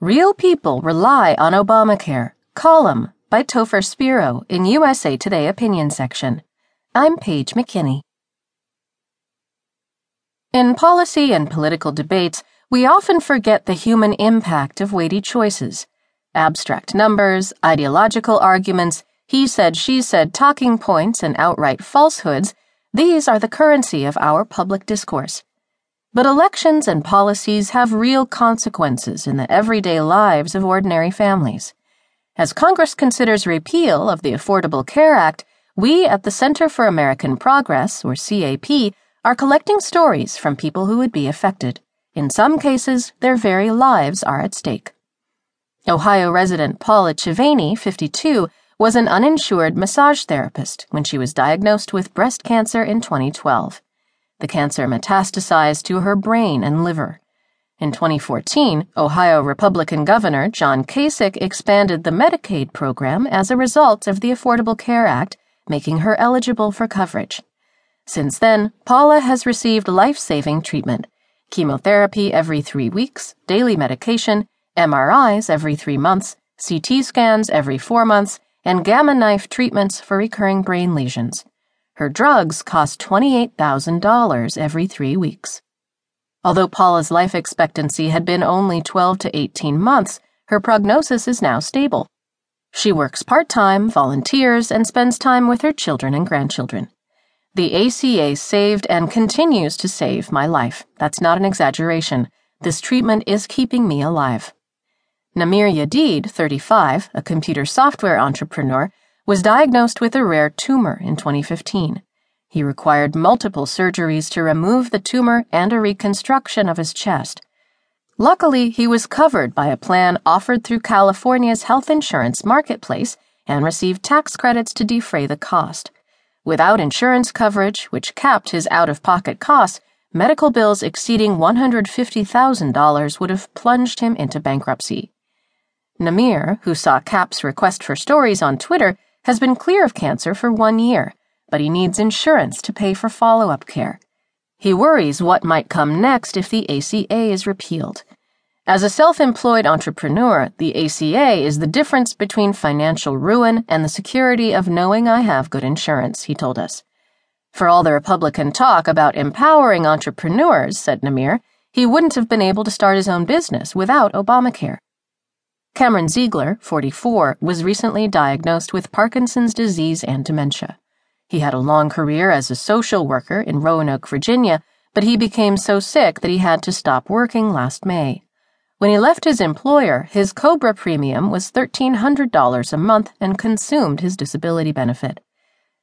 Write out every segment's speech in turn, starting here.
Real People Rely on Obamacare, column by Topher Spiro in USA Today Opinion section. I'm Paige McKinney. In policy and political debates, we often forget the human impact of weighty choices. Abstract numbers, ideological arguments, he said, she said talking points, and outright falsehoods, these are the currency of our public discourse. But elections and policies have real consequences in the everyday lives of ordinary families. As Congress considers repeal of the Affordable Care Act, we at the Center for American Progress, or CAP, are collecting stories from people who would be affected. In some cases, their very lives are at stake. Ohio resident Paula Chivani, 52, was an uninsured massage therapist when she was diagnosed with breast cancer in 2012. The cancer metastasized to her brain and liver. In 2014, Ohio Republican Governor John Kasich expanded the Medicaid program as a result of the Affordable Care Act, making her eligible for coverage. Since then, Paula has received life-saving treatment, chemotherapy every 3 weeks, daily medication, MRIs every 3 months, CT scans every 4 months, and gamma knife treatments for recurring brain lesions. Her drugs cost $28,000 every 3 weeks. Although Paula's life expectancy had been only 12 to 18 months, her prognosis is now stable. She works part-time, volunteers, and spends time with her children and grandchildren. The ACA saved and continues to save my life. That's not an exaggeration. This treatment is keeping me alive. Namir Yadid, 35, a computer software entrepreneur, was diagnosed with a rare tumor in 2015. He required multiple surgeries to remove the tumor and a reconstruction of his chest. Luckily, he was covered by a plan offered through California's health insurance marketplace and received tax credits to defray the cost. Without insurance coverage, which capped his out-of-pocket costs, medical bills exceeding $150,000 would have plunged him into bankruptcy. Namir, who saw CAP's request for stories on Twitter, has been clear of cancer for 1 year, but he needs insurance to pay for follow-up care. He worries what might come next if the ACA is repealed. As a self-employed entrepreneur, the ACA is the difference between financial ruin and the security of knowing I have good insurance, he told us. For all the Republican talk about empowering entrepreneurs, said Namir, he wouldn't have been able to start his own business without Obamacare. Cameron Ziegler, 44, was recently diagnosed with Parkinson's disease and dementia. He had a long career as a social worker in Roanoke, Virginia, but he became so sick that he had to stop working last May. When he left his employer, his COBRA premium was $1,300 a month and consumed his disability benefit.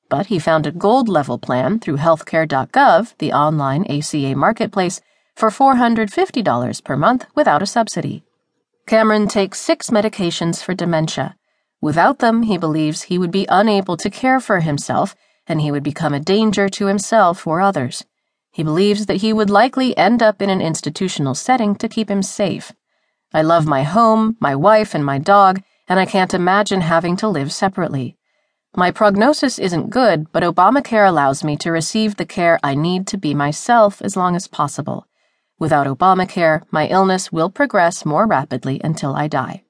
But he found a gold-level plan through healthcare.gov, the online ACA marketplace, for $450 per month without a subsidy. Cameron takes 6 medications for dementia. Without them, he believes he would be unable to care for himself, and he would become a danger to himself or others. He believes that he would likely end up in an institutional setting to keep him safe. I love my home, my wife, and my dog, and I can't imagine having to live separately. My prognosis isn't good, but Obamacare allows me to receive the care I need to be myself as long as possible. Without Obamacare, my illness will progress more rapidly until I die.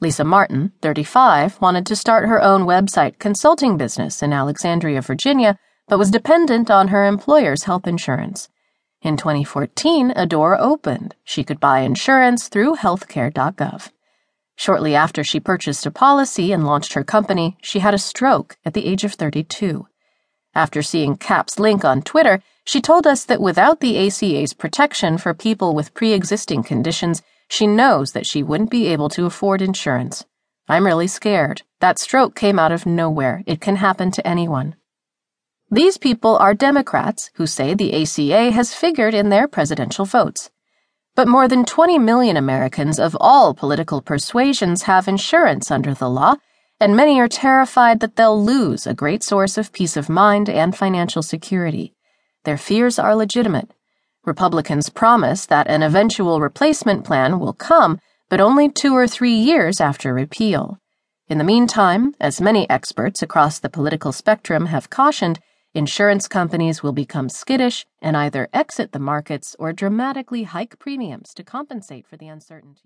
Lisa Martin, 35, wanted to start her own website consulting business in Alexandria, Virginia, but was dependent on her employer's health insurance. In 2014, a door opened. She could buy insurance through healthcare.gov. Shortly after she purchased a policy and launched her company, she had a stroke at the age of 32. After seeing CAP's link on Twitter, she told us that without the ACA's protection for people with pre-existing conditions, she knows that she wouldn't be able to afford insurance. I'm really scared. That stroke came out of nowhere. It can happen to anyone. These people are Democrats who say the ACA has figured in their presidential votes. But more than 20 million Americans of all political persuasions have insurance under the law, and many are terrified that they'll lose a great source of peace of mind and financial security. Their fears are legitimate. Republicans promise that an eventual replacement plan will come, but only 2 or 3 years after repeal. In the meantime, as many experts across the political spectrum have cautioned, insurance companies will become skittish and either exit the markets or dramatically hike premiums to compensate for the uncertainty.